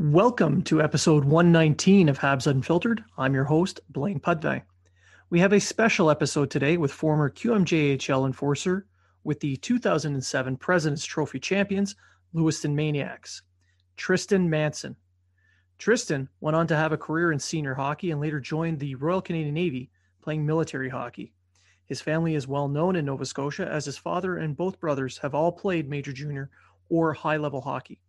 Welcome to episode 119 of Habs Unfiltered. I'm your host, Blaine Putvin. We have a special episode today with former QMJHL enforcer with the 2007 President's Trophy champions, Lewiston Maniacs, Tristan Manson. Tristan went on to have a career in senior hockey and later joined the Royal Canadian Navy playing military hockey. His family is well known in Nova Scotia as his father and both brothers have all played major junior or high-level hockey.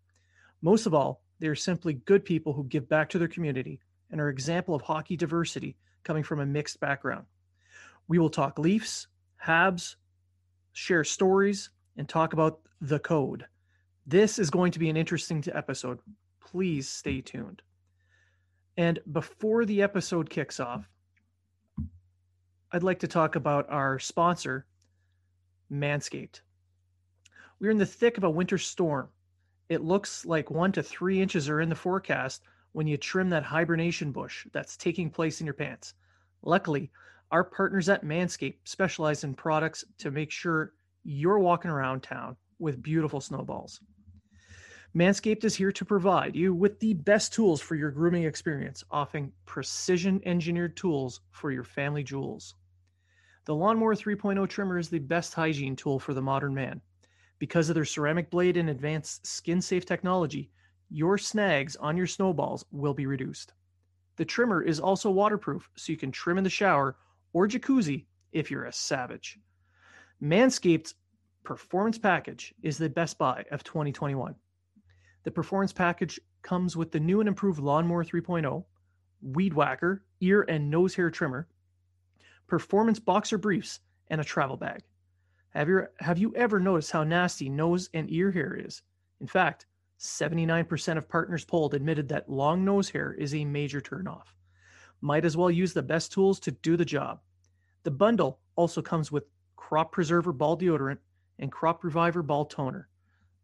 Most of all, they are simply good people who give back to their community and are an example of hockey diversity coming from a mixed background. We will talk Leafs, Habs, share stories, and talk about the code. This is going to be an interesting episode. Please stay tuned. And before the episode kicks off, I'd like to talk about our sponsor, Manscaped. We're in the thick of a winter storm. It looks like 1 to 3 inches are in the forecast when you trim that hibernation bush that's taking place in your pants. Luckily, our partners at Manscaped specialize in products to make sure you're walking around town with beautiful snowballs. Manscaped is here to provide you with the best tools for your grooming experience, offering precision-engineered tools for your family jewels. The Lawnmower 3.0 trimmer is the best hygiene tool for the modern man. Because of their ceramic blade and advanced skin-safe technology, your snags on your snowballs will be reduced. The trimmer is also waterproof, so you can trim in the shower or jacuzzi if you're a savage. Manscaped's Performance Package is the best buy of 2021. The Performance Package comes with the new and improved Lawnmower 3.0, Weed Whacker, Ear and Nose Hair Trimmer, Performance Boxer Briefs, and a travel bag. Have you ever noticed how nasty nose and ear hair is? In fact, 79% of partners polled admitted that long nose hair is a major turnoff. Might as well use the best tools to do the job. The bundle also comes with Crop Preserver Ball Deodorant and Crop Reviver Ball Toner.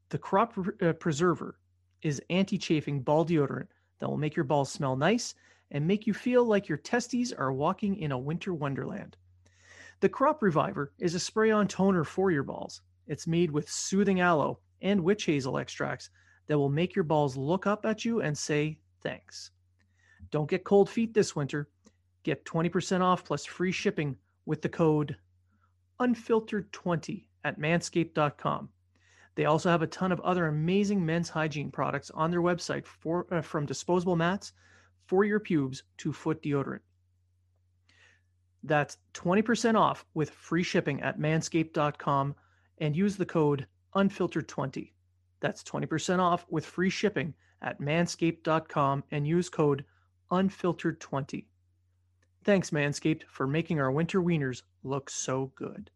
The Crop Preserver is anti-chafing ball deodorant that will make your balls smell nice and make you feel like your testes are walking in a winter wonderland. The Crop Reviver is a spray-on toner for your balls. It's made with soothing aloe and witch hazel extracts that will make your balls look up at you and say thanks. Don't get cold feet this winter. Get 20% off plus free shipping with the code UNFILTERED20 at manscaped.com. They also have a ton of other amazing men's hygiene products on their website from disposable mats for your pubes to foot deodorant. That's 20% off with free shipping at manscaped.com and use the code UNFILTERED20. That's 20% off with free shipping at manscaped.com and use code UNFILTERED20. Thanks, Manscaped, for making our winter wieners look so good.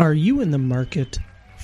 Are you in the market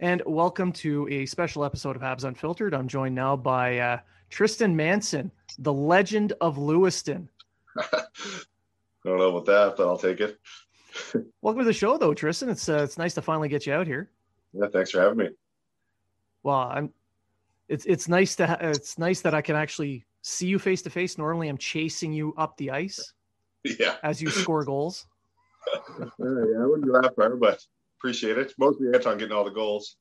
And welcome to a special episode of Habs Unfiltered. I'm joined now by Tristan Manson, the legend of Lewiston. I don't know about that, but I'll take it. Welcome to the show, though, Tristan. It's nice to finally get you out here. Yeah, thanks for having me. Well, it's nice that I can actually see you face to face. Normally, I'm chasing you up the ice. Yeah. As you score goals. Yeah, I wouldn't go that far, but. Appreciate it. Mostly Anton getting all the goals.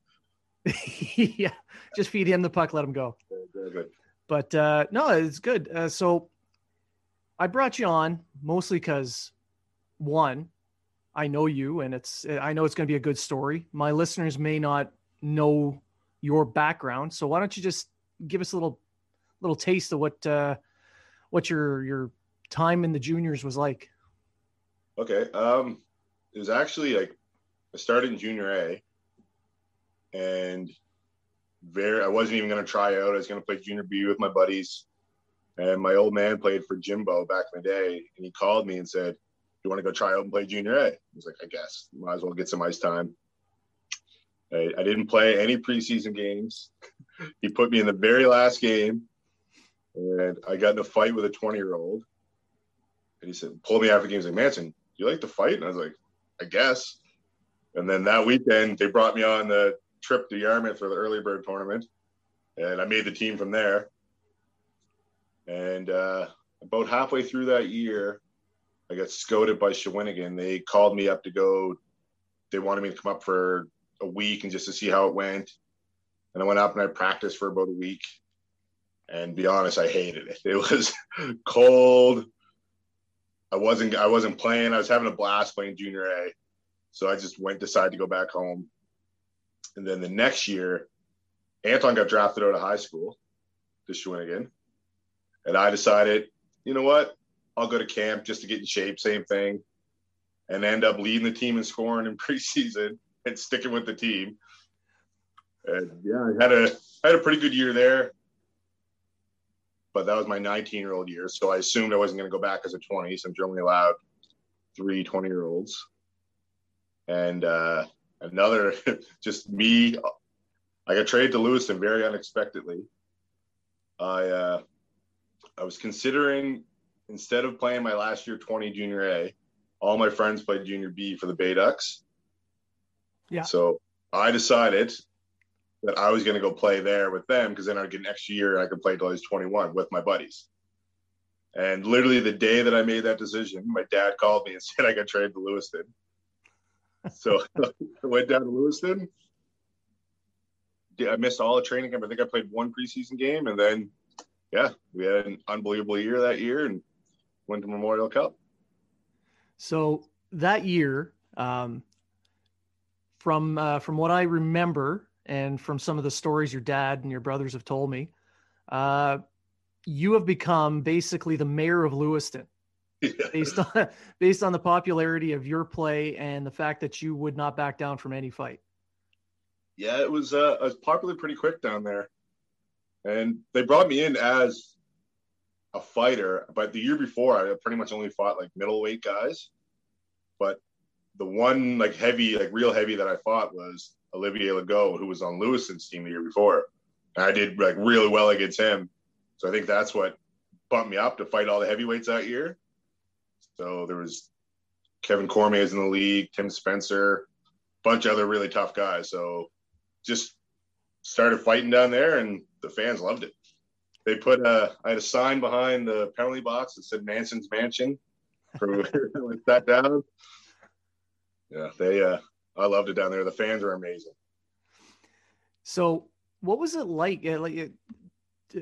Yeah, just feed him the puck, let him go. Very good. But no, it's good. So I brought you on mostly because, one, I know you, and I know it's going to be a good story. My listeners may not know your background, so why don't you just give us a little taste of what your time in the juniors was like? Okay, it was actually like. I started in junior A, and I wasn't even going to try out. I was going to play junior B with my buddies, and my old man played for Jimbo back in the day, and he called me and said, "Do you want to go try out and play junior A?" I was like, "I guess. Might as well get some ice time." I didn't play any preseason games. He put me in the very last game, and I got in a fight with a 20-year-old, and he said, pulled me out of the game. He's like, "Manson, do you like to fight?" And I was like, "I guess." And then that weekend, they brought me on the trip to Yarmouth for the early bird tournament. And I made the team from there. And about halfway through that year, I got scouted by Shawinigan. They called me up to go. They wanted me to come up for a week and just to see how it went. And I went up and I practiced for about a week. And to be honest, I hated it. It was cold. I wasn't playing. I was having a blast playing junior A. So I just decided to go back home. And then the next year, Anton got drafted out of high school to Shawinigan. And I decided, you know what? I'll go to camp just to get in shape, same thing. And end up leading the team and scoring in preseason and sticking with the team. And yeah, I had a pretty good year there. But that was my 19-year-old year. So I assumed I wasn't going to go back as a 20. So I'm only allowed 3 20-year-olds. And another, just me, I got traded to Lewiston very unexpectedly. I was considering, instead of playing my last year 20 junior A, all my friends played junior B for the Bay Ducks. Yeah. So I decided that I was going to go play there with them because then I'd get an extra year and I could play until I was 21 with my buddies. And literally the day that I made that decision, my dad called me and said I got traded to Lewiston. So I went down to Lewiston. I missed all the training camp. I think I played one preseason game. And then, yeah, we had an unbelievable year that year and went to Memorial Cup. So that year, from what I remember and from some of the stories your dad and your brothers have told me, you have become basically the mayor of Lewiston. Yeah. Based on the popularity of your play and the fact that you would not back down from any fight. Yeah, it was I was popular pretty quick down there. And they brought me in as a fighter. But the year before, I pretty much only fought like middleweight guys. But the one like heavy, like real heavy that I fought was Olivier Legault, who was on Lewiston's team the year before. I did like really well against him. So I think that's what bumped me up to fight all the heavyweights that year. So there was Kevin Cormier in the league, Tim Spencer, a bunch of other really tough guys. So just started fighting down there, and the fans loved it. They put I had a sign behind the penalty box that said Manson's Mansion. For that down. Yeah, I loved it down there. The fans were amazing. So what was it like?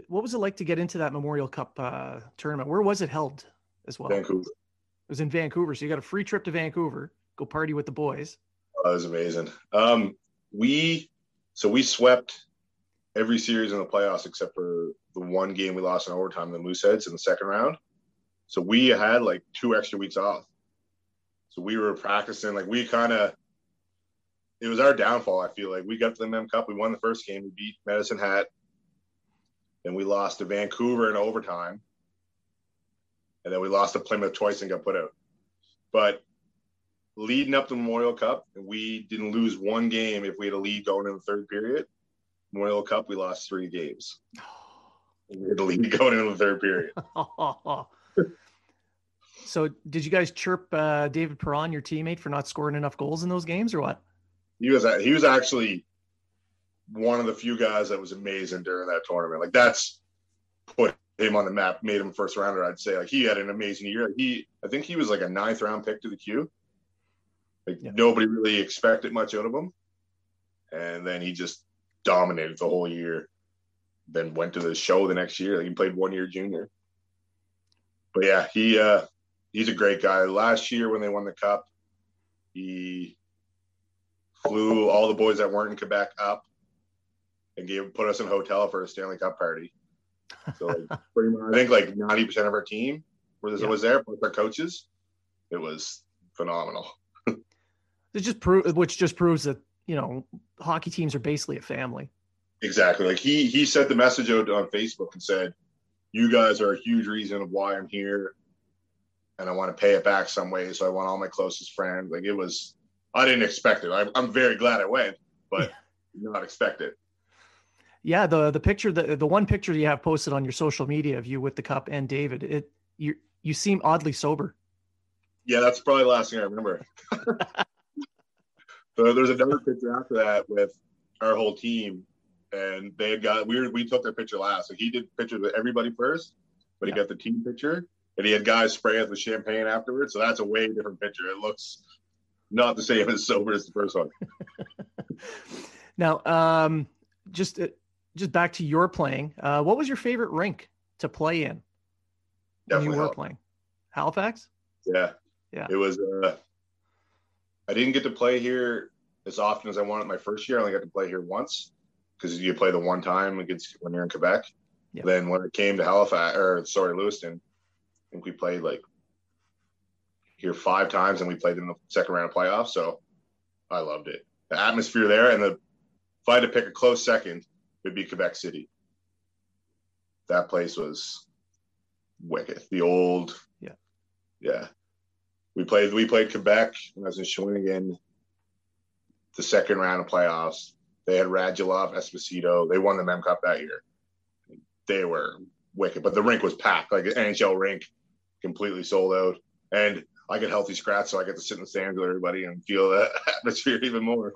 What was it like to get into that Memorial Cup tournament? Where was it held as well? Vancouver. It was in Vancouver. So you got a free trip to Vancouver, go party with the boys. Oh, that was amazing. We swept every series in the playoffs except for the one game we lost in overtime, the Mooseheads in the second round. So we had like 2 extra weeks off. So we were practicing, like we kind of, it was our downfall. I feel like we got to the Mem Cup. We won the first game. We beat Medicine Hat. Then we lost to Vancouver in overtime. And then we lost to Plymouth twice and got put out. But leading up to Memorial Cup, we didn't lose one game if we had a lead going in the third period. Memorial Cup, we lost 3 games. We had a lead going in the third period. So did you guys chirp David Perron, your teammate, for not scoring enough goals in those games or what? He was actually one of the few guys that was amazing during that tournament. Like that's put him on the map, made him first rounder. I'd say like he had an amazing year. I think he was like a 9th round pick to the Q. Like yeah. Nobody really expected much out of him. And then he just dominated the whole year. Then went to the show the next year. Like he played 1 year junior. But yeah, he's a great guy. Last year when they won the cup, he flew all the boys that weren't in Quebec up and put us in a hotel for a Stanley Cup party. So like, pretty much, I think like 90% of our team was there, plus our coaches. It was phenomenal. Which just proves that, you know, hockey teams are basically a family. Exactly. Like he sent the message out on Facebook and said, "You guys are a huge reason of why I'm here, and I want to pay it back some way. So I want all my closest friends." Like it was. I didn't expect it. I'm very glad I went, but not expect it. Yeah, the picture, the one picture you have posted on your social media of you with the cup and David, you seem oddly sober. Yeah, that's probably the last thing I remember. So there's another picture after that with our whole team, and they had got we took their picture last. So he did pictures with everybody first, but he got the team picture, and he had guys spray us with champagne afterwards. So that's a way different picture. It looks not the same as sober as the first one. Now, just back to your playing. What was your favorite rink to play in when you were playing? Halifax? Yeah. It was. I didn't get to play here as often as I wanted my first year. I only got to play here once because you play the one time against when you're in Quebec. Yep. Then when it came to Lewiston, I think we played like here 5 times, and we played in the second round of playoffs. So I loved it. The atmosphere there, and if I had to pick a close second, it'd be Quebec City. That place was wicked. The old, yeah. We played Quebec when I was in Shawinigan. The second round of playoffs, they had Radulov, Esposito. They won the Mem Cup that year. They were wicked, but the rink was packed, like an NHL rink, completely sold out, and I get healthy scratch, so I get to sit in the stands with everybody and feel that atmosphere even more.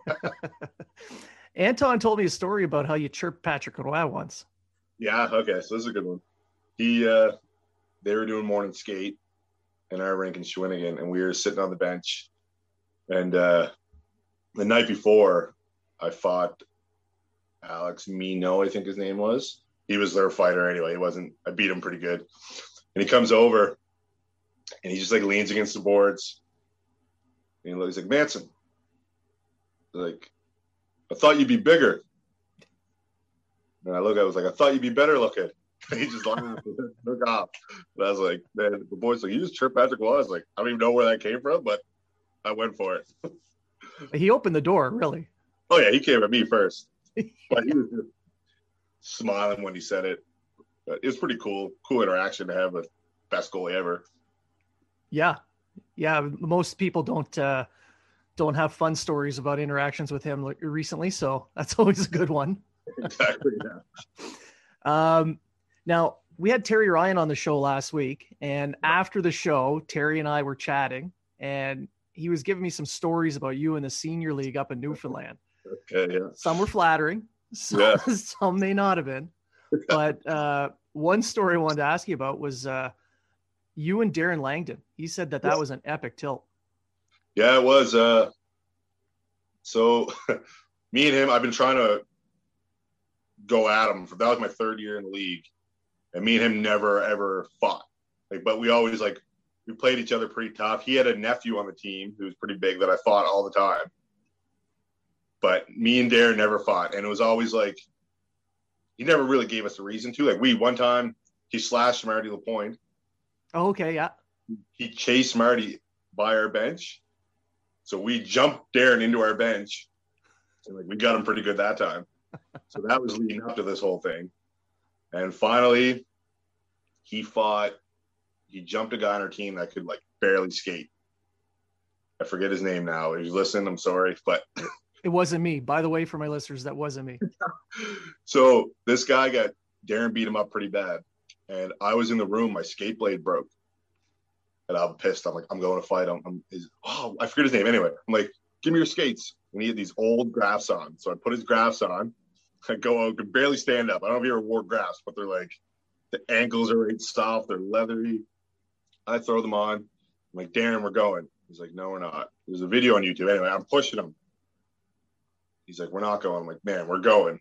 Anton told me a story about how you chirped Patrick Roy once. Yeah, okay, so this is a good one. He, they were doing morning skate in our rink in Shawinigan, and we were sitting on the bench. And the night before, I fought Alex Mino, I think his name was. He was their fighter anyway. I beat him pretty good. And he comes over, and he just like leans against the boards, and he looks like, "Manson, like, I thought you'd be bigger." And I look, I was like, "I thought you'd be better looking." And he just look off. And I was like, "Man," the boy's like, "You just tripped Patrick Wallace." Like, I don't even know where that came from, but I went for it. He opened the door, really. Oh yeah, he came at me first, but he was just smiling when he said it. But it was pretty cool interaction to have with best goalie ever. Yeah. Most people don't have fun stories about interactions with him recently, so that's always a good one. Exactly. Yeah. Now, we had Terry Ryan on the show last week, and after the show, Terry and I were chatting, and he was giving me some stories about you in the senior league up in Newfoundland. Okay, yeah. Some were flattering, some may not have been. But one story I wanted to ask you about was you and Darren Langdon. He said that that was an epic tilt. Yeah, it was. So me and him, I've been trying to go at him. That was my third year in the league. And me and him never, ever fought. But we always, we played each other pretty tough. He had a nephew on the team who was pretty big that I fought all the time. But me and Darren never fought. And it was always, he never really gave us a reason to. One time, he slashed Marty Lapointe. Oh, okay, yeah. He chased Marty by our bench. So we jumped Darren into our bench. And, we got him pretty good that time. So that was leading up to this whole thing. And finally, he jumped a guy on our team that could barely skate. I forget his name now. If he's listening, I'm sorry, but it wasn't me. By the way, for my listeners, that wasn't me. So this guy Darren beat him up pretty bad. And I was in the room, my skate blade broke. And I'm pissed. I'm like, I'm going to fight him. I forget his name. Anyway, I'm like, give me your skates. And he had these old graphs on. So I put his graphs on. I go, I could barely stand up. I don't know if you ever wore graphs, but they're the ankles are right soft. They're leathery. I throw them on. I'm like, Darren, we're going. He's like, no, we're not. There's a video on YouTube. Anyway, I'm pushing him. He's like, we're not going. I'm like, man, we're going.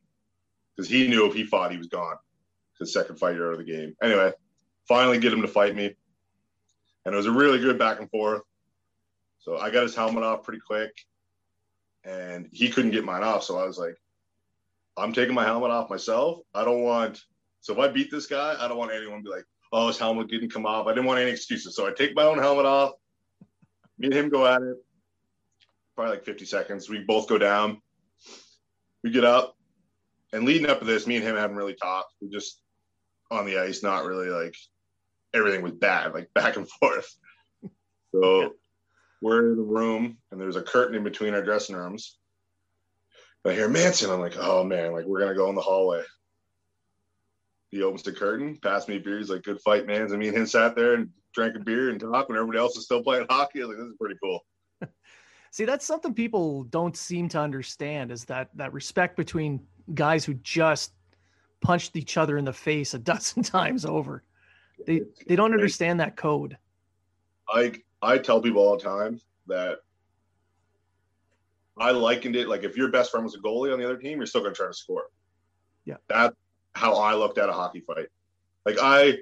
Because he knew if he fought, he was gone. His second fight, you're out of the game. Anyway, finally get him to fight me. And it was a really good back and forth. So I got his helmet off pretty quick. And he couldn't get mine off. So I was like, I'm taking my helmet off myself. So if I beat this guy, I don't want anyone to be like, oh, his helmet didn't come off. I didn't want any excuses. So I take my own helmet off, me and him go at it, probably 50 seconds. We both go down. We get up. And leading up to this, me and him haven't really talked. We're just on the ice, not really everything was bad, back and forth. So we're in the room, and there's a curtain in between our dressing rooms. I hear Manson. I'm like, oh, man, we're going to go in the hallway. He opens the curtain, passed me a beer. He's like, good fight, man. And me and him sat there and drank a beer and talked when everybody else is still playing hockey. I was like, this is pretty cool. See, that's something people don't seem to understand is that respect between guys who just punched each other in the face a dozen times over. They don't understand that code. I tell people all the time that I likened it if your best friend was a goalie on the other team, you're still going to try to score. Yeah, that's how I looked at a hockey fight. I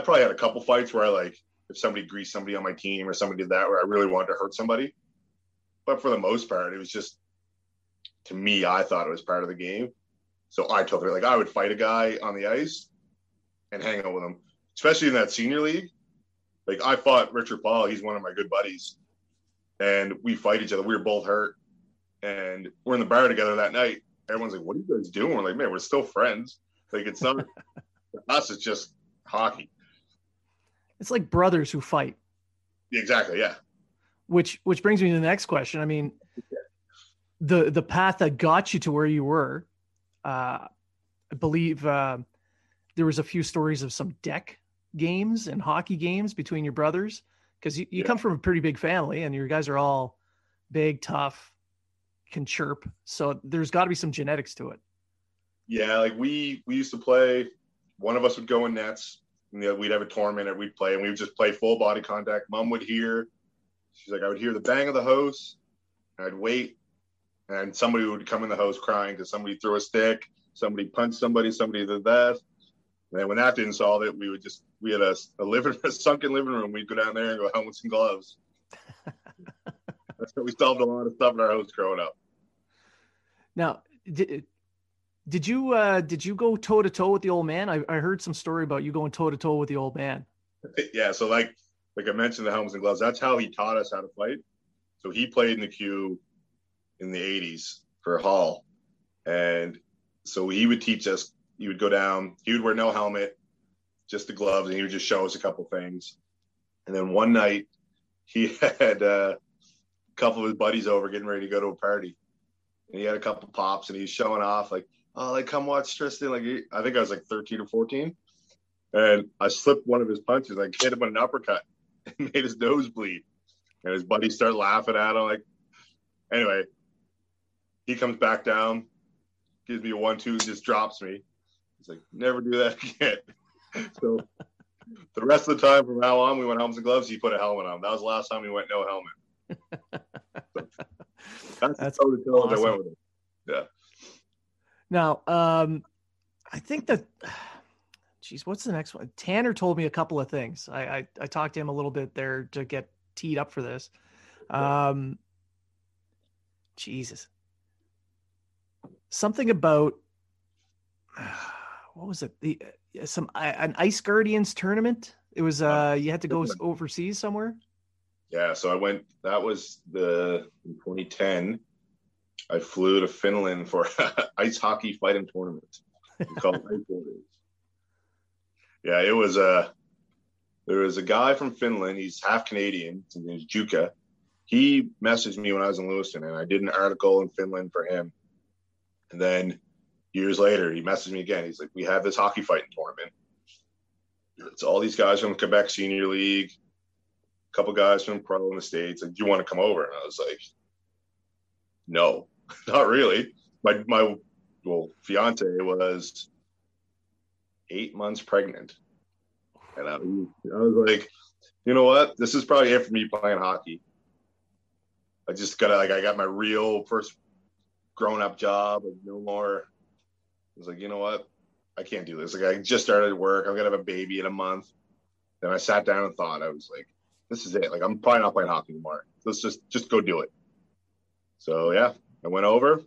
probably had a couple fights where I if somebody greased somebody on my team or somebody did that where I really wanted to hurt somebody, but for the most part, it was just to me I thought it was part of the game. So I told her I would fight a guy on the ice and hang out with him, especially in that senior league. I fought Richard Paul. He's one of my good buddies, and we fight each other. We were both hurt. And we're in the bar together that night. Everyone's like, what are you guys doing? We're like, man, we're still friends. It's not for us. It's just hockey. It's like brothers who fight. Exactly. Yeah. Which brings me to the next question. I mean, the path that got you to where you were, I believe there was a few stories of some deck games and hockey games between your brothers. Cause you come from a pretty big family and your guys are all big, tough, can chirp, so there's got to be some genetics to it. Yeah, we used to play. One of us would go in nets, and the other, we'd have a tournament and we'd play, and we would just play full body contact. Mom would hear. She's like, I would hear the bang of the hose, and I'd wait, and somebody would come in the hose crying because somebody threw a stick, somebody punched somebody, somebody did that. And then when that didn't solve it, we had a sunken living room. We'd go down there and go helmets and gloves. So we solved a lot of stuff in our house growing up. Now, did you go toe to toe with the old man? I heard some story about you going toe to toe with the old man. Yeah, so like I mentioned, the helmets and gloves. That's how he taught us how to fight. So he played in the Q in the 80s for Hall, and so he would teach us. He would go down. He would wear no helmet, just the gloves, and he would just show us a couple things. And then one night, he had. Couple of his buddies over getting ready to go to a party, and he had a couple pops and he's showing off like, come watch Tristan. Like, I think I was like 13 or 14. And I slipped one of his punches. I hit him with an uppercut and made his nose bleed. And his buddies start laughing at him. Like, anyway, he comes back down, gives me a 1-2, just drops me. He's like, never do that again. So the rest of the time from now on, we went helmets and gloves. He put a helmet on. That was the last time we went no helmet. So that's how the awesome. I went with it. Yeah. Now, I think that. Geez, what's the next one? Tanner told me a couple of things. I talked to him a little bit there to get teed up for this. Jesus. Something about, what was it? An Ice Guardians tournament. It was, you had to go overseas somewhere. Yeah. So I went, that was in 2010. I flew to Finland for ice hockey fighting tournament. It's called Ice Guardians. Yeah, it was there was a guy from Finland. He's half Canadian. His name's Juka. He messaged me when I was in Lewiston, and I did an article in Finland for him. And then years later, he messaged me again. He's like, we have this hockey fighting tournament. It's all these guys from Quebec Senior League, a couple guys from Pro in the States. Like, do you want to come over? And I was like, no, not really. My fiance was 8 months pregnant, and I was like, you know what, this is probably it for me playing hockey. I just gotta, like, I got my real first grown-up job and no more. I was like, you know what, I can't do this. Like, I just started work. I'm gonna have a baby in a month. Then I sat down and thought, I was like, this is it. Like, I'm probably not playing hockey anymore. Let's just go do it. So yeah, I went over.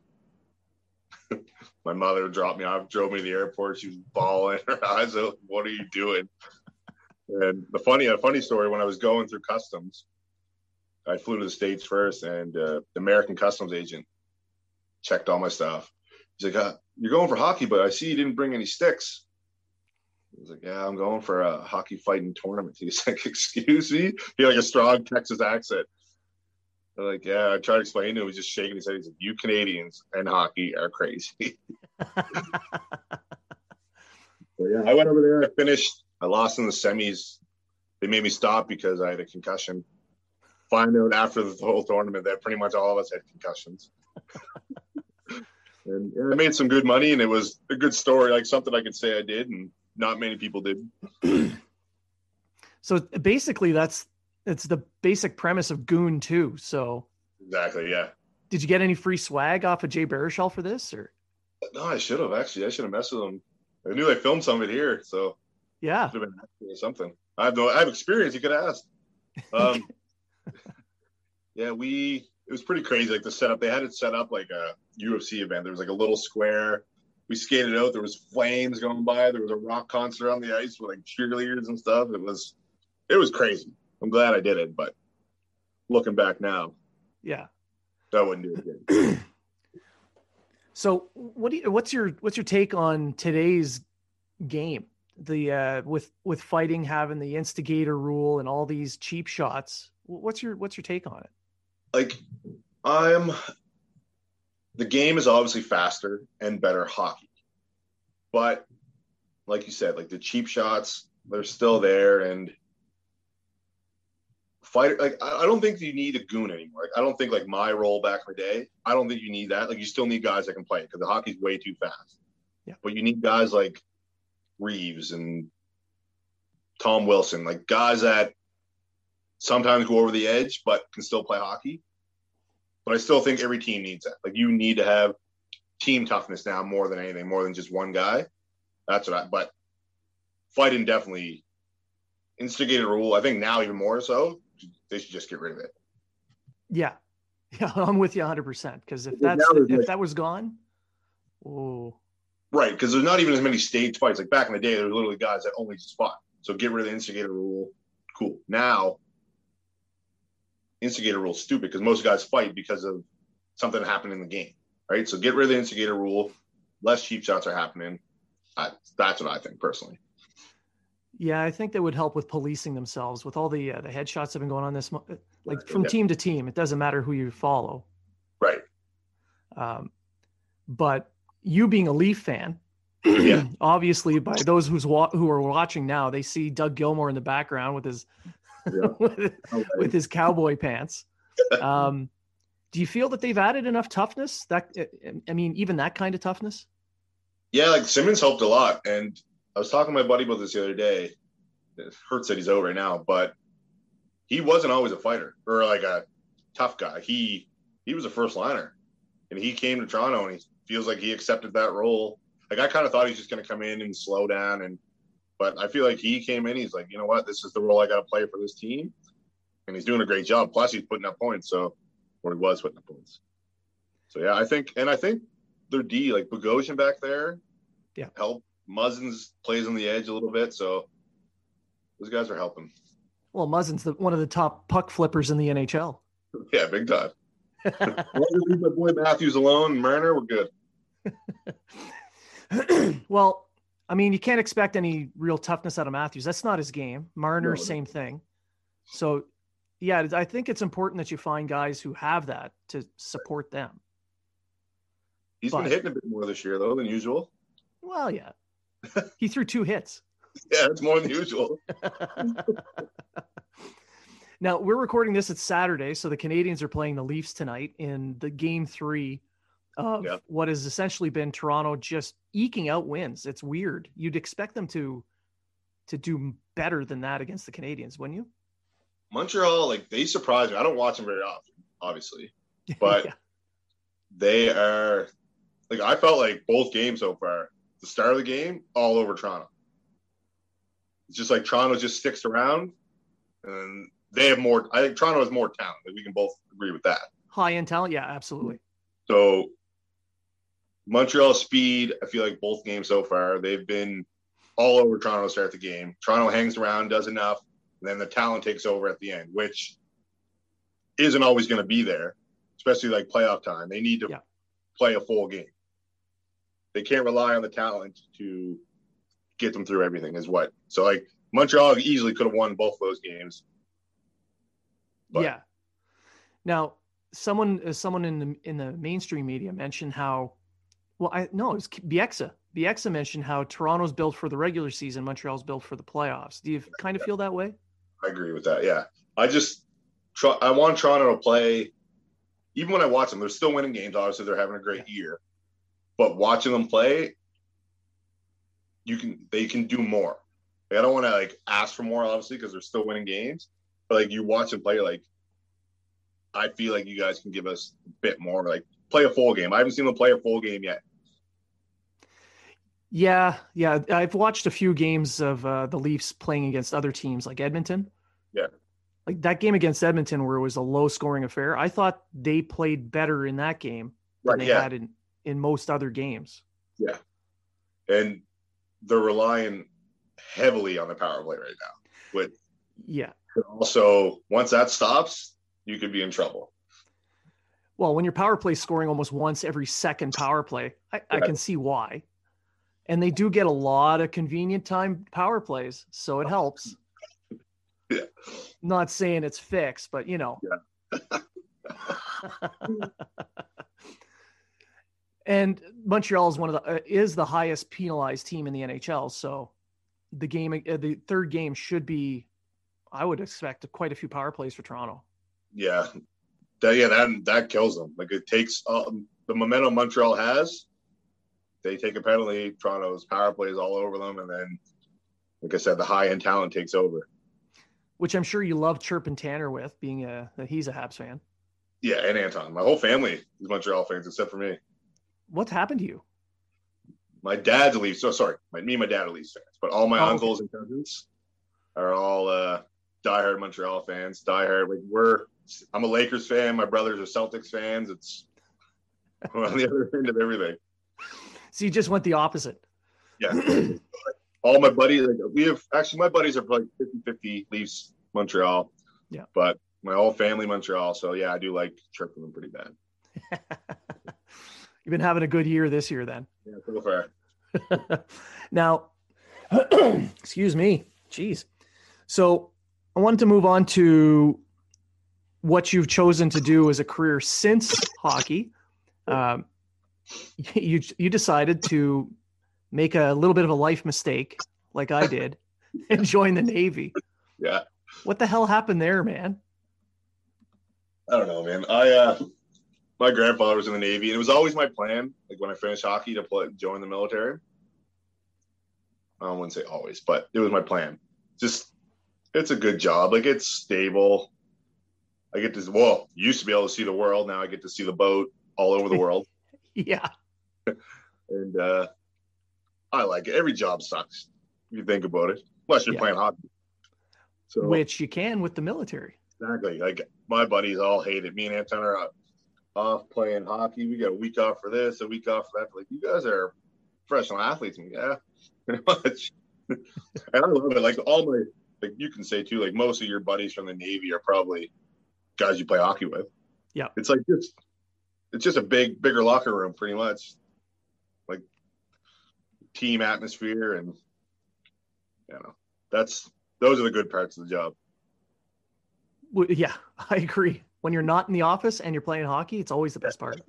My mother dropped me off, drove me to the airport. She was bawling her eyes out. What are you doing? And a funny story, when I was going through customs, I flew to the States first, and the American customs agent checked all my stuff. He's like, you're going for hockey, but I see you didn't bring any sticks. I was like, yeah, I'm going for a hockey fighting tournament. He's like, excuse me? He had like a strong Texas accent. They're like, yeah, I tried to explain to him. He was just shaking his head. He's like, you Canadians and hockey are crazy. So, yeah, I went over there. I finished. I lost in the semis. They made me stop because I had a concussion. Find out after the whole tournament that pretty much all of us had concussions. And I made some good money, and it was a good story, like something I could say I did, and not many people did. So basically it's the basic premise of Goon too. So exactly, yeah. Did you get any free swag off of Jay Baruchel for this, or? No, I should have actually. I should have messed with them. I knew they filmed some of it here, so yeah, it should have been something. I have experience. You could ask. Yeah, it was pretty crazy. Like the setup, they had it set up like a UFC event. There was like a little square. We skated out. There was flames going by. There was a rock concert on the ice with like cheerleaders and stuff. It was crazy. I'm glad I did it, but looking back now, yeah, I wouldn't do it again. So, what's your take on today's game? The with fighting having the instigator rule and all these cheap shots. What's your take on it? Like, the game is obviously faster and better hockey, but like you said, like the cheap shots, they're still there. And fighter, like, I don't think you need a goon anymore. Like, I don't think, like, my role back in the day, I don't think you need that. Like, you still need guys that can play it because the hockey's way too fast. Yeah. But you need guys like Reeves and Tom Wilson, like guys that sometimes go over the edge but can still play hockey. But I still think every team needs that. Like, you need to have team toughness now more than anything, more than just one guy. That's what but fighting definitely instigated rule. I think now even more so. They should just get rid of it. Yeah. Yeah, I'm with you 100%. Because if that was gone, oh. Right, because there's not even as many stage fights. Like back in the day, there were literally guys that only just fought. So get rid of the instigator rule. Cool. Now, instigator rule is stupid because most guys fight because of something happened in the game. Right? So get rid of the instigator rule. Less cheap shots are happening. That's what I think personally. Yeah, I think that would help with policing themselves with all the headshots that have been going on this month. Like from team to team, it doesn't matter who you follow. Right. But you being a Leaf fan, obviously by those who are watching now, they see Doug Gilmore in the background with his with his cowboy pants. Do you feel that they've added enough toughness? That, I mean, even that kind of toughness? Yeah, like Simmonds helped a lot. And I was talking to my buddy about this the other day. It hurts that he's out right now, but he wasn't always a fighter or like a tough guy. He was a first liner, and he came to Toronto, and he feels like he accepted that role. Like, I kind of thought he was just going to come in and slow down, but I feel like he came in, he's like, you know what, this is the role I got to play for this team, and he's doing a great job. Plus, he's putting up points, or he was putting up points. So yeah, I think their D, like Bogosian back there, helped. Muzzins plays on the edge a little bit, so those guys are helping. Well, Muzzin's one of the top puck flippers in the NHL. Yeah, big time. Leave my boy Matthews alone, Marner, we're good. Well, I mean, you can't expect any real toughness out of Matthews. That's not his game. Marner, same thing. So, yeah, I think it's important that you find guys who have that to support them. He's been hitting a bit more this year, though, than usual. Well, yeah. He threw 2 hits. Yeah, that's more than usual. Now, we're recording this. It's Saturday, so the Canadiens are playing the Leafs tonight in the Game 3 of what has essentially been Toronto just eking out wins. It's weird. You'd expect them to do better than that against the Canadiens, wouldn't you? Montreal, like, they surprise me. I don't watch them very often, obviously, but they are – like, I felt like both games so far, the start of the game, all over Toronto. It's just like Toronto just sticks around, and they have more. I think Toronto has more talent. We can both agree with that. High end talent, yeah, absolutely. So Montreal speed. I feel like both games so far, they've been all over Toronto to start the game. Toronto hangs around, does enough, and then the talent takes over at the end, which isn't always going to be there, especially like playoff time. They need to play a full game. They can't rely on the talent to get them through everything is what. So like Montreal easily could have won both of those games. But. Yeah. Now someone in the mainstream media mentioned how, it was Bieksa. Bieksa mentioned how Toronto's built for the regular season. Montreal's built for the playoffs. Do you kind of feel that way? I agree with that. Yeah. I want Toronto to play. Even when I watch them, they're still winning games. Obviously they're having a great year, but watching them play, they can do more. Like, I don't want to like ask for more, obviously, because they're still winning games. But like you watch and play, like I feel like you guys can give us a bit more. Like play a full game. I haven't seen them play a full game yet. Yeah. I've watched a few games of the Leafs playing against other teams, like Edmonton. Yeah. Like that game against Edmonton, where it was a low-scoring affair. I thought they played better in that game than they had in most other games. Yeah. And they're relying heavily on the power play right now. With also, once that stops, you could be in trouble. Well, when your power play is scoring almost once every second power play, I can see why. And they do get a lot of convenient time power plays, so it helps. Yeah. Not saying it's fixed, but you know. Yeah. And Montreal is the highest penalized team in the NHL. So the third game should be, I would expect, quite a few power plays for Toronto. Yeah. That kills them. Like it takes the momentum Montreal has. They take a penalty. Toronto's power plays all over them. And then, like I said, the high end talent takes over. Which I'm sure you love chirping Tanner with, being that he's a Habs fan. Yeah. And Anton, my whole family is Montreal fans, except for me. What's happened to you? My dad's a Leafs. So sorry, me and my dad are Leafs fans, but all my uncles and cousins are all diehard Montreal fans. Diehard. Like I'm a Lakers fan. My brothers are Celtics fans. I'm on the other end of everything. So you just went the opposite. Yeah. All my buddies. My buddies are like 50-50 Leafs Montreal. Yeah. But my whole family Montreal. So yeah, I do like chirping them pretty bad. You've been having a good year this year, then. Yeah, so far. Now, excuse me. Jeez. So I wanted to move on to what you've chosen to do as a career since hockey. you decided to make a little bit of a life mistake like I did and join the Navy. Yeah. What the hell happened there, man? I don't know, man. My grandfather was in the Navy, and it was always my plan, like when I finished hockey, to join the military. I wouldn't say always, but it was my plan. Just, it's a good job. Like, it's stable. I get to, well, used to be able to see the world. Now I get to see the boat all over the world. Yeah. And I like it. Every job sucks if you think about it, unless you're playing hockey. So, which you can with the military. Exactly. Like, my buddies all hate it. Me and Anton are off playing hockey. We got a week off for this, a week off for that. Like, you guys are professional athletes. And yeah, pretty much. And I love it. Like, all my, like, you can say too, like, most of your buddies from the Navy are probably guys you play hockey with. Yeah. It's like, it's just a bigger locker room, pretty much. Like, team atmosphere, and, you know, those are the good parts of the job. Well, yeah, I agree. When you're not in the office and you're playing hockey, it's always the best part.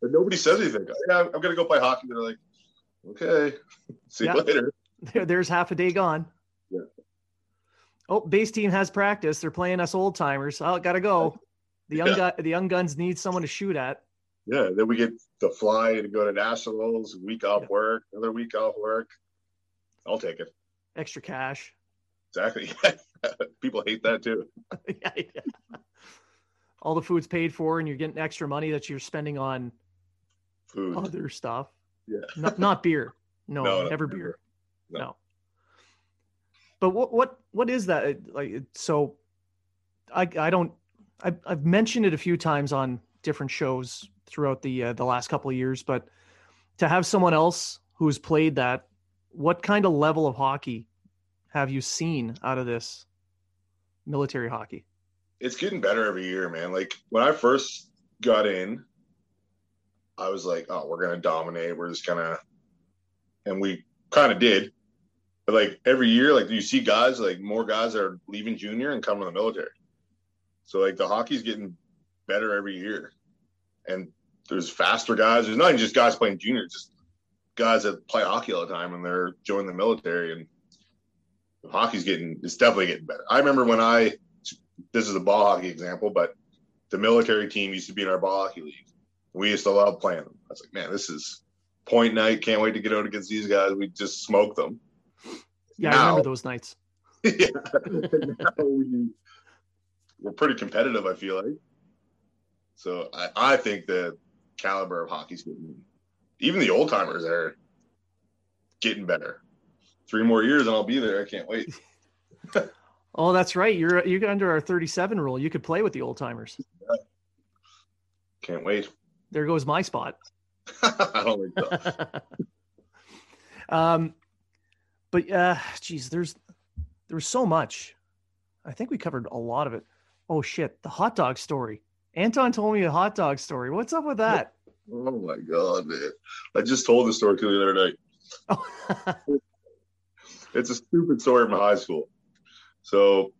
But nobody says anything. Yeah, I'm going to go play hockey. They're like, okay, see you later. There's half a day gone. Yeah. Oh, base team has practice. They're playing us old timers. Oh, got to go. The young guns need someone to shoot at. Yeah, then we get to fly and go to nationals, week off work, another week off work. I'll take it. Extra cash. Exactly. People hate that too. Yeah. All the food's paid for, and you're getting extra money that you're spending on food, other stuff. Yeah. Not beer. No, never beer. No. But what is that? Like, so I've mentioned it a few times on different shows throughout the last couple of years, but to have someone else who's played that, what kind of level of hockey have you seen out of this military hockey? It's getting better every year, man. Like, when I first got in, I was like, oh, we're going to dominate. We're just going to, and we kind of did. But like, every year, like, you see guys, like, more guys are leaving junior and coming to the military. So like, the hockey's getting better every year. And there's faster guys. There's not even just guys playing junior, just guys that play hockey all the time and they're joining the military. And hockey's it's definitely getting better. I remember when this is a ball hockey example, but the military team used to be in our ball hockey league. We used to love playing them. I was like, man, this is point night. Can't wait to get out against these guys. We just smoke them. Yeah, now, I remember those nights. Yeah. Now we're pretty competitive, I feel like. So I think the caliber of hockey's getting, even the old timers are getting better. 3 more years and I'll be there. I can't wait. Oh, that's right. You're under our 37 rule. You could play with the old timers. Yeah. Can't wait. There goes my spot. I don't think so. But geez, there was so much. I think we covered a lot of it. Oh shit, the hot dog story. Anton told me a hot dog story. What's up with that? Oh my god, man! I just told the story to the other night. Oh. It's a stupid story from high school. So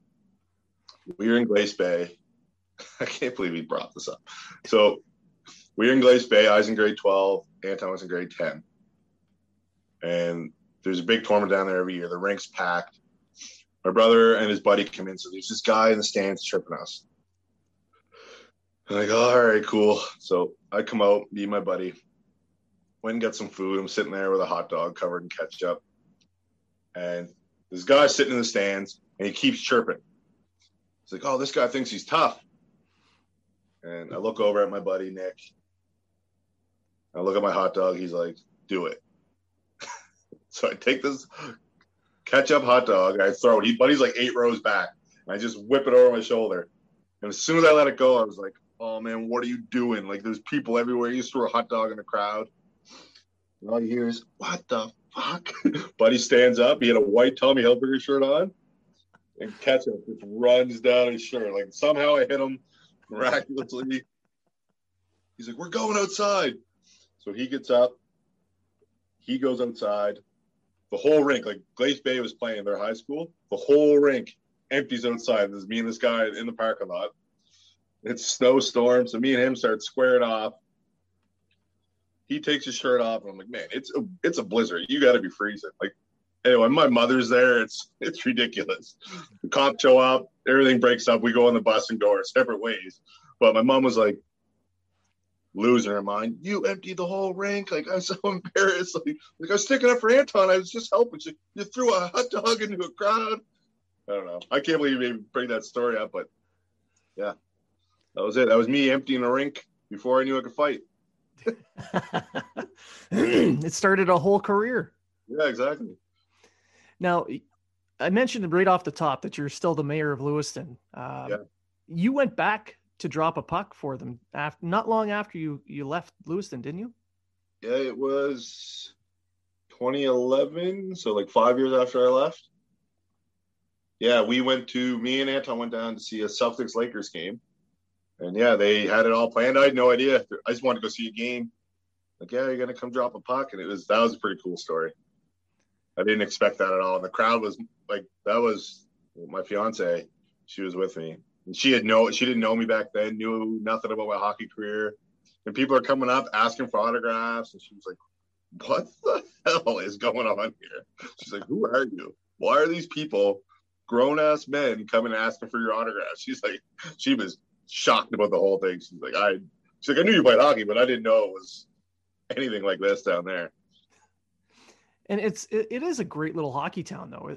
we were in Glace Bay. I can't believe he brought this up. So we were in Glace Bay. I was in grade 12. Anton was in grade 10. And there's a big tournament down there every year. The rink's packed. My brother and his buddy come in. So there's this guy in the stands tripping us. I'm like, all right, cool. So I come out, me and my buddy. Went and got some food. I'm sitting there with a hot dog covered in ketchup. And this guy's sitting in the stands, and he keeps chirping. He's like, oh, this guy thinks he's tough. And I look over at my buddy, Nick. I look at my hot dog. He's like, do it. So I take this ketchup hot dog, and I throw it. Buddy's like 8 rows back. And I just whip it over my shoulder. And as soon as I let it go, I was like, oh, man, what are you doing? Like, there's people everywhere. You just threw a hot dog in the crowd. And all you hear is, what the fuck? Buddy stands up. He had a white Tommy Hilfiger shirt on, and ketchup just runs down his shirt. Like, somehow I hit him miraculously. He's like, we're going outside. So he gets up. He goes outside. The whole rink, like Glace Bay was playing their high school, the whole rink empties outside. There's me and this guy in the parking lot. It's snowstorm, so me and him start squaring off. He takes his shirt off, and I'm like, man, it's a blizzard. You got to be freezing. Like, anyway, my mother's there. It's ridiculous. The cops show up. Everything breaks up. We go on the bus and go our separate ways. But my mom was like, losing her mind. You emptied the whole rink. Like, I'm so embarrassed. Like I was sticking up for Anton. I was just helping. She, you threw a hot dog into a crowd. I don't know. I can't believe you bring that story up, but yeah, that was it. That was me emptying a rink before I knew I could fight. It started a whole career. Yeah, exactly. Now, I mentioned right off the top that you're still the mayor of Lewiston. Yeah. You went back to drop a puck for them after, not long after you left Lewiston, didn't you? Yeah, it was 2011, so like 5 years after I left. Yeah, me and Anton went down to see a Celtics-Lakers game. And yeah, they had it all planned. I had no idea. I just wanted to go see a game. Like, yeah, you're going to come drop a puck. And that was a pretty cool story. I didn't expect that at all. And the crowd was like, that was my fiance. She was with me. And she didn't know me back then, knew nothing about my hockey career. And people are coming up asking for autographs. And she was like, what the hell is going on here? She's like, who are you? Why are these people, grown-ass men, coming and asking for your autographs? She's like, she was shocked about the whole thing. She's like, I knew you played hockey, but I didn't know it was anything like this down there. And it is a great little hockey town, though.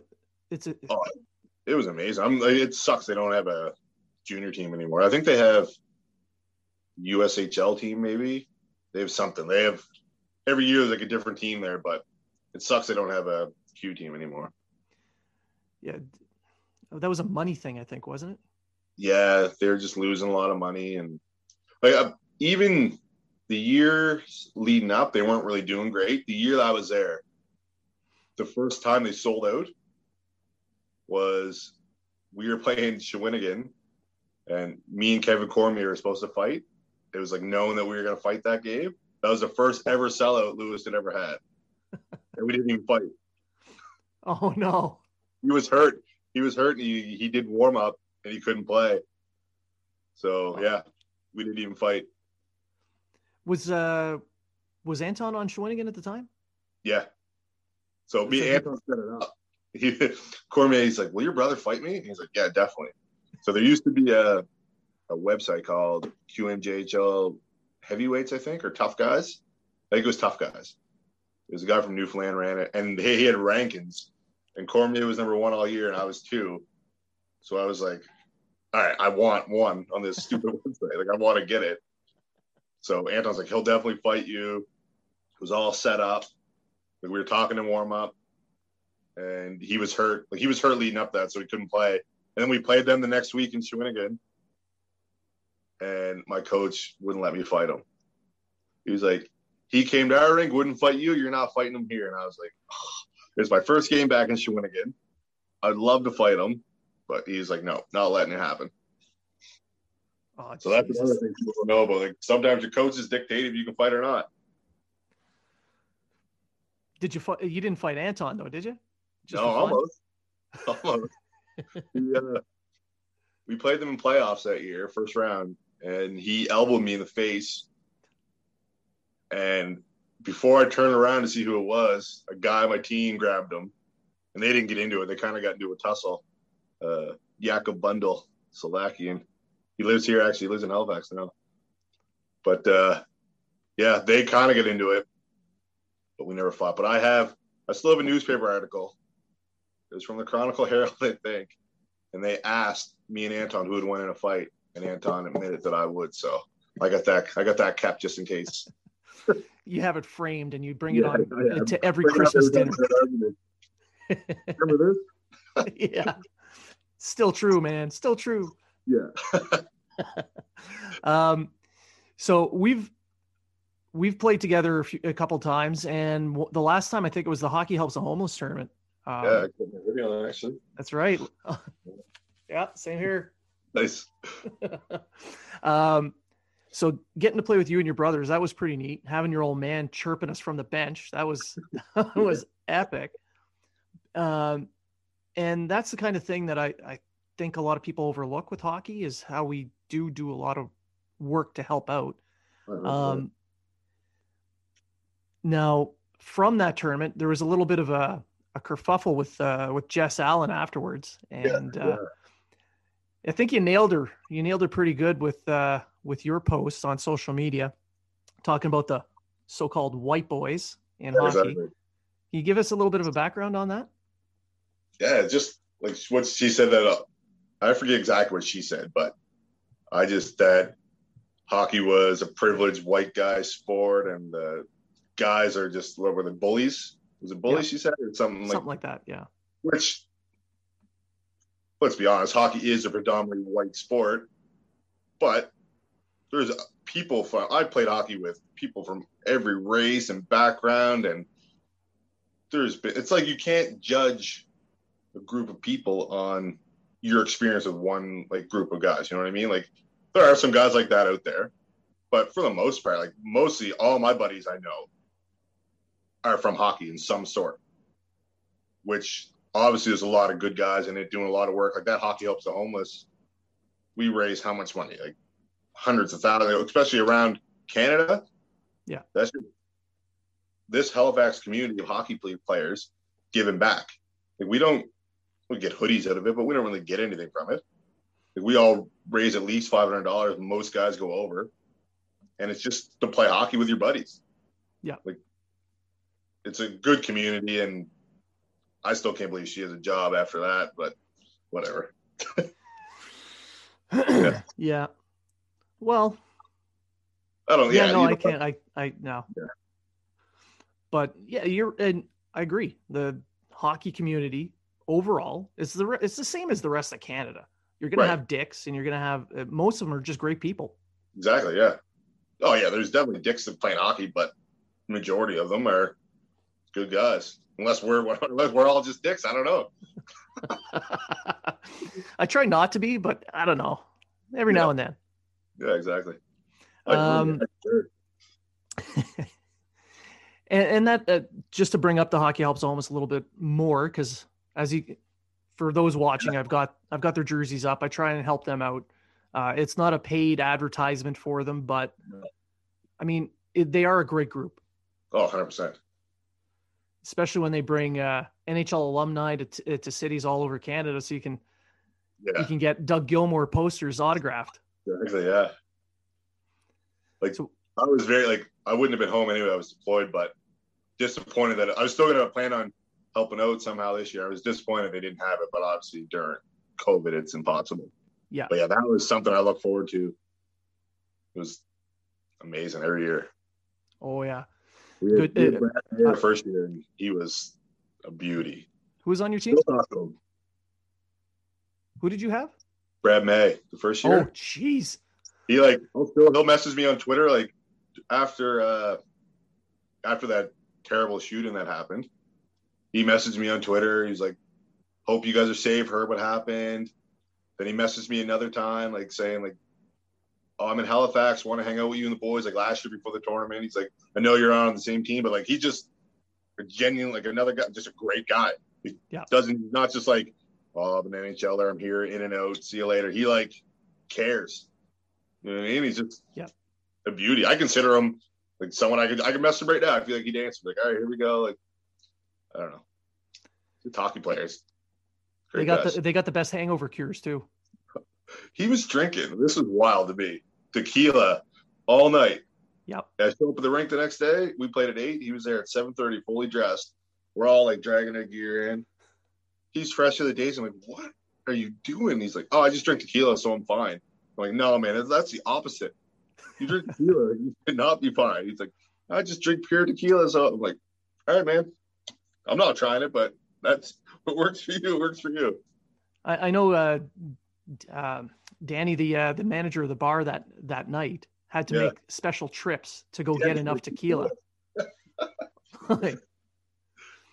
It was amazing. It sucks they don't have a junior team anymore. I think they have USHL team, maybe. They have something. They have every year like a different team there, but it sucks they don't have a Q team anymore. Yeah, that was a money thing, I think, wasn't it? Yeah, they're just losing a lot of money, and like even the years leading up, they weren't really doing great. The year that I was there, the first time they sold out was we were playing Shawinigan, and me and Kevin Cormier were supposed to fight. It was like known that we were going to fight that game. That was the first ever sellout Lewiston ever had, and we didn't even fight. Oh no! He was hurt. And he did warm up. And he couldn't play. So, yeah, we didn't even fight. Was Anton on Shawinigan at the time? Yeah. So me and Anton set it up. Cormier's like, will your brother fight me? And he's like, yeah, definitely. So there used to be a website called QMJHL Heavyweights, I think, or Tough Guys. I think it was Tough Guys. It was a guy from Newfoundland ran it. And he had rankings. And Cormier was number 1 all year, and I was 2. So I was like, all right, I want one on this stupid website. Like, I want to get it. So Anton's like, he'll definitely fight you. It was all set up. Like, we were talking in warm-up, and he was hurt. Like, he was hurt leading up that, so he couldn't play. And then we played them the next week in Shawinigan, and my coach wouldn't let me fight him. He was like, he came to our rink, wouldn't fight you. You're not fighting him here. And I was like, oh. It was my first game back in Shawinigan. I'd love to fight him. But he's like, no, not letting it happen. Oh, so that's another thing people don't know about. Like, sometimes your coaches dictate if you can fight or not. Did you fight? You didn't fight Anton, though, did you? Just no, almost. We played them in playoffs that year, first round, and he elbowed me in the face. And before I turned around to see who it was, a guy on my team grabbed him, and they didn't get into it. They kind of got into a tussle. Jakob Bundle, Slovakian. He lives here, actually. He lives in Halifax now. But, yeah, they kind of get into it, but we never fought. But I still have a newspaper article. It was from the Chronicle Herald, I think. And they asked me and Anton who would win in a fight. And Anton admitted that I would. So I got that kept just in case. You have it framed and you bring it on to every Christmas dinner. Remember this? Yeah. Still true, man. Still true. Yeah. So we've played together a couple times, and the last time I think it was the Hockey Helps the Homeless tournament. Yeah, I got my video on that, actually. That's right. Yeah, same here. Nice. So getting to play with you and your brothers, that was pretty neat. Having your old man chirping us from the bench, that was epic. And that's the kind of thing that I think a lot of people overlook with hockey is how we do a lot of work to help out. Right. Now, from that tournament, there was a little bit of a kerfuffle with Jess Allen afterwards, and I think you nailed her. You nailed her pretty good with your posts on social media, talking about the so-called white boys in hockey. Exactly. Can you give us a little bit of a background on that? Yeah, just like what she said that I forget exactly what she said, but I just that hockey was a privileged white guy sport, and the guys are just what were the bullies? Was it bullies? Yeah. She said or something like that. Yeah. Which, let's be honest, hockey is a predominantly white sport, but there's people from. I played hockey with people from every race and background, and it's like you can't judge a group of people on your experience with one like group of guys. You know what I mean? Like there are some guys like that out there, but for the most part, like mostly all my buddies I know are from hockey in some sort, which obviously there's a lot of good guys in it doing a lot of work like that. Hockey helps the homeless. We raise how much money? Like hundreds of thousands, especially around Canada. Yeah. That's this Halifax community of hockey players giving back. Like we get hoodies out of it, but we don't really get anything from it. Like we all raise at least $500. Most guys go over, and it's just to play hockey with your buddies. Yeah. Like it's a good community, and I still can't believe she has a job after that, but whatever. Yeah. Yeah. Well, I don't. Yeah, no, I can't. I no. Yeah. But yeah, and I agree. The hockey community overall is it's the same as the rest of Canada. You're gonna have dicks, and you're gonna have most of them are just great people. Exactly. Yeah. Oh yeah, there's definitely dicks that play hockey, but the majority of them are good guys. Unless we're all just dicks, I don't know. I try not to be, but I don't know. Every now and then. Yeah, exactly. And that just to bring up the Hockey Helps Homeless a little bit more, because for those watching, I've got their jerseys up. I try and help them out. It's not a paid advertisement for them, but I mean they are a great group. Oh, 100%. Especially when they bring NHL alumni to cities all over Canada, so you can get Doug Gilmore posters autographed. Exactly. Yeah. Like so, I was very I wouldn't have been home anyway. I was deployed, but disappointed that I was still going to plan on helping out somehow this year. I was disappointed they didn't have it, but obviously during COVID, it's impossible. Yeah. But yeah, that was something I look forward to. It was amazing every year. Oh yeah. We had the first year, and he was a beauty. Who was on your team? Awesome. Who did you have? Brad May, the first year. Oh, jeez. He he'll message me on Twitter after that terrible shooting that happened. He messaged me on Twitter. He's like, "Hope you guys are safe. Heard what happened." Then he messaged me another time, saying, "Oh, I'm in Halifax. Want to hang out with you and the boys?" Last year before the tournament, he's like, "I know you're on the same team, but he's just a genuine, another guy, just a great guy." He not just "Oh, I'm an NHLer. I'm here, in and out. See you later." He cares. You know what I mean? He's just a beauty. I consider him someone I could mess with right now. I feel like he'd answer all right, here we go. I don't know. It's hockey players. Great they got the best hangover cures too. He was drinking. This is wild to me. Tequila all night. Yep. I showed up at the rink the next day. We played at 8:00. He was there at 7:30, fully dressed. We're all dragging our gear in. He's fresh to the days. I'm what are you doing? He's "Oh, I just drank tequila, so I'm fine." I'm "No, man, that's the opposite. You drink tequila, you should not be fine." He's "I just drink pure tequila." So I'm "All right, man, I'm not trying it, but that's what works for you. It works for you." I know Danny, the manager of the bar that night, had to make special trips to go get enough tequila.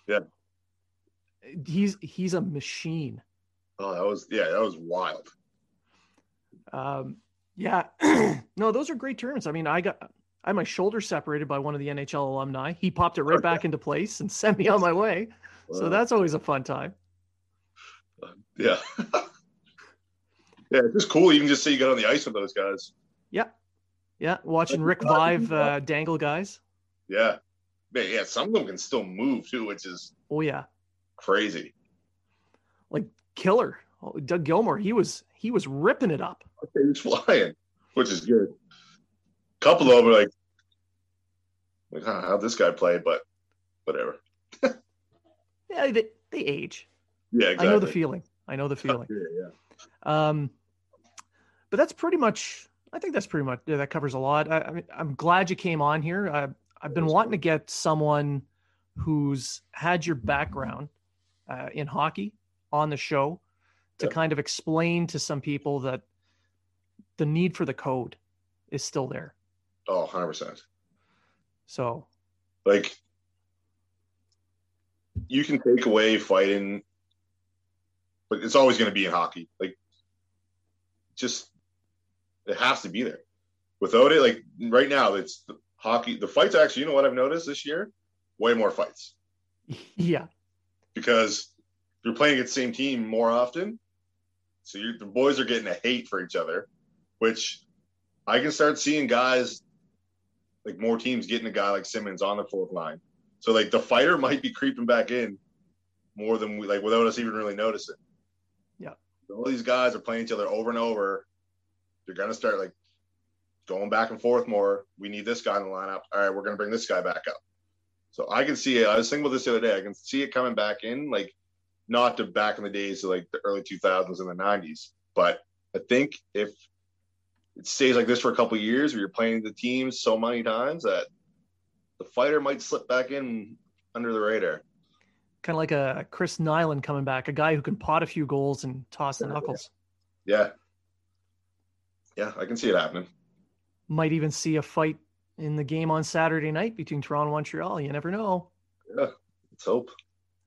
Yeah. He's a machine. Oh, that was wild. No, those are great tournaments. I mean, I had my shoulder separated by one of the NHL alumni. He popped it right back into place and sent me on my way. Wow. So that's always a fun time. Yeah. Yeah, it's just cool. You can just see you got on the ice with those guys. Yeah. Yeah, watching Rick Vive dangle guys. Yeah. But yeah, some of them can still move too, which is crazy. Like killer Doug Gilmore, he was ripping it up. He was flying, which is good. A couple of them are like how'd this guy play? But whatever. Yeah, they age. Yeah, exactly. I know the feeling. Yeah. But that's pretty much. I think that's pretty much that covers a lot. I mean, I'm glad you came on here. I've been wanting to get someone who's had your background in hockey on the show to kind of explain to some people that the need for the code is still there. Oh, 100%. So you can take away fighting, but it's always going to be in hockey. It has to be there. Without it, right now, it's the hockey. The fights, actually, you know what I've noticed this year? Way more fights. Yeah. Because you're playing against the same team more often, so the boys are getting a hate for each other, which I can start seeing guys, more teams getting a guy like Simmonds on the fourth line. So, the fighter might be creeping back in more than we, without us even really noticing. Yeah. All these guys are playing each other over and over. You're going to start going back and forth more. We need this guy in the lineup. All right, we're going to bring this guy back up. So I can see it. I was thinking about this the other day. I can see it coming back in, not to back in the days of the early 2000s and the 90s. But I think if it stays like this for a couple of years where you're playing the teams so many times that the fighter might slip back in under the radar. Kind of like a Chris Nyland coming back, a guy who can pot a few goals and toss the knuckles. Yeah. Yeah, I can see it happening. Might even see a fight in the game on Saturday night between Toronto and Montreal. You never know. Yeah, let's hope.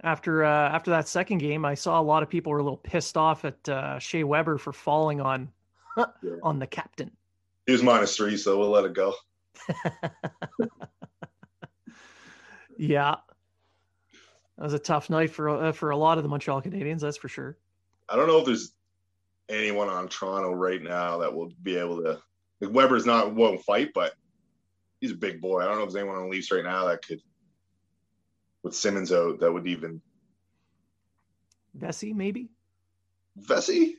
After that second game, I saw a lot of people were a little pissed off at Shea Weber for falling on the captain. He was -3, so we'll let it go. Yeah. That was a tough night for a lot of the Montreal Canadiens, that's for sure. I don't know if there's anyone on Toronto right now that will be able to Weber's not won't fight, but he's a big boy. I don't know if there's anyone on the Leafs right now that could, with Simmonds out, that would even Vesey maybe. Vesey?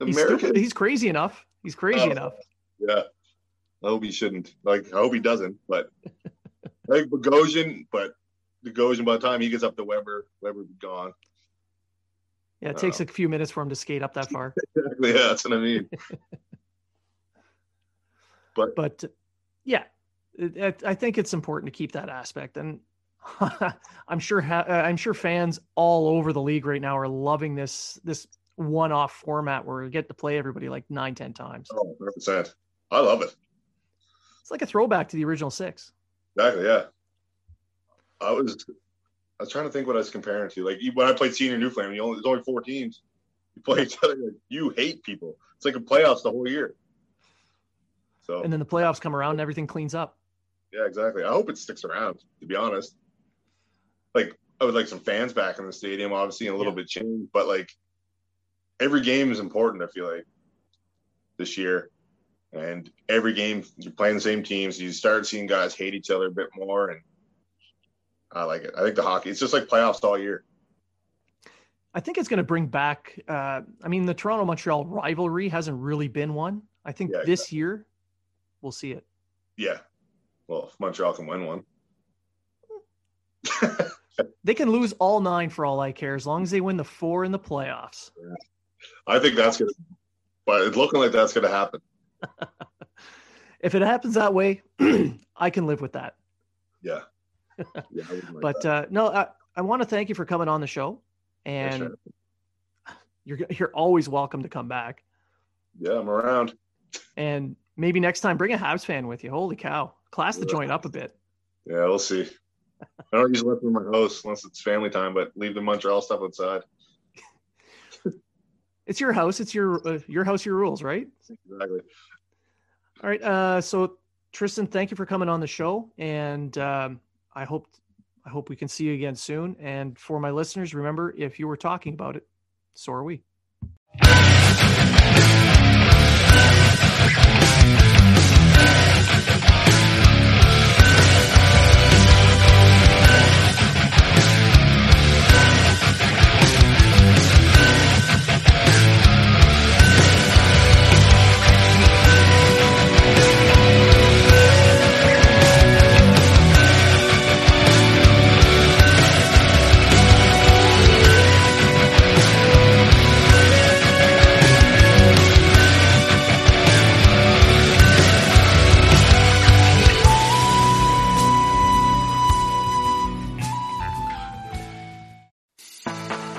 American? He's crazy enough. He's crazy enough. Yeah. I hope he shouldn't. I hope he doesn't, but Bogosian, by the time he gets up to Weber would be gone. Yeah, it takes a few minutes for him to skate up that far. Exactly. Yeah, that's what I mean. But yeah, I think it's important to keep that aspect, and I'm sure fans all over the league right now are loving this one-off format where we get to play everybody 9-10 times. Oh, 100%. I love it. It's like a throwback to the original 6. Exactly. Yeah. I was trying to think what I was comparing to. When I played senior Newfoundland, there's only 4 teams. You play each other, you hate people. It's like a playoffs the whole year. So. And then the playoffs come around and everything cleans up. Yeah, exactly. I hope it sticks around, to be honest. I would like some fans back in the stadium, obviously, and a little bit change. But, every game is important, I feel like, this year. And every game, you're playing the same teams. So you start seeing guys hate each other a bit more, and I like it. I think the hockey, it's just like playoffs all year. I think it's going to bring back, the Toronto-Montreal rivalry hasn't really been one. I think this year we'll see it. Yeah. Well, if Montreal can win one. They can lose all 9 for all I care, as long as they win the 4 in the playoffs. Yeah. I think that's going to, but it's looking like that's going to happen. If it happens that way, I can live with that. Yeah. Yeah, but no, I want to thank you for coming on the show, and you're always welcome to come back. Yeah, I'm around. And maybe next time, bring a Habs fan with you. Holy cow, class the joint up a bit. Yeah, we'll see. I don't usually let them in my house unless it's family time, but leave the Montreal stuff outside. It's your house. It's your house, your rules, right? Exactly. All right. So Tristan, thank you for coming on the show, and I hope we can see you again soon. And for my listeners, remember, if you were talking about it, so are we.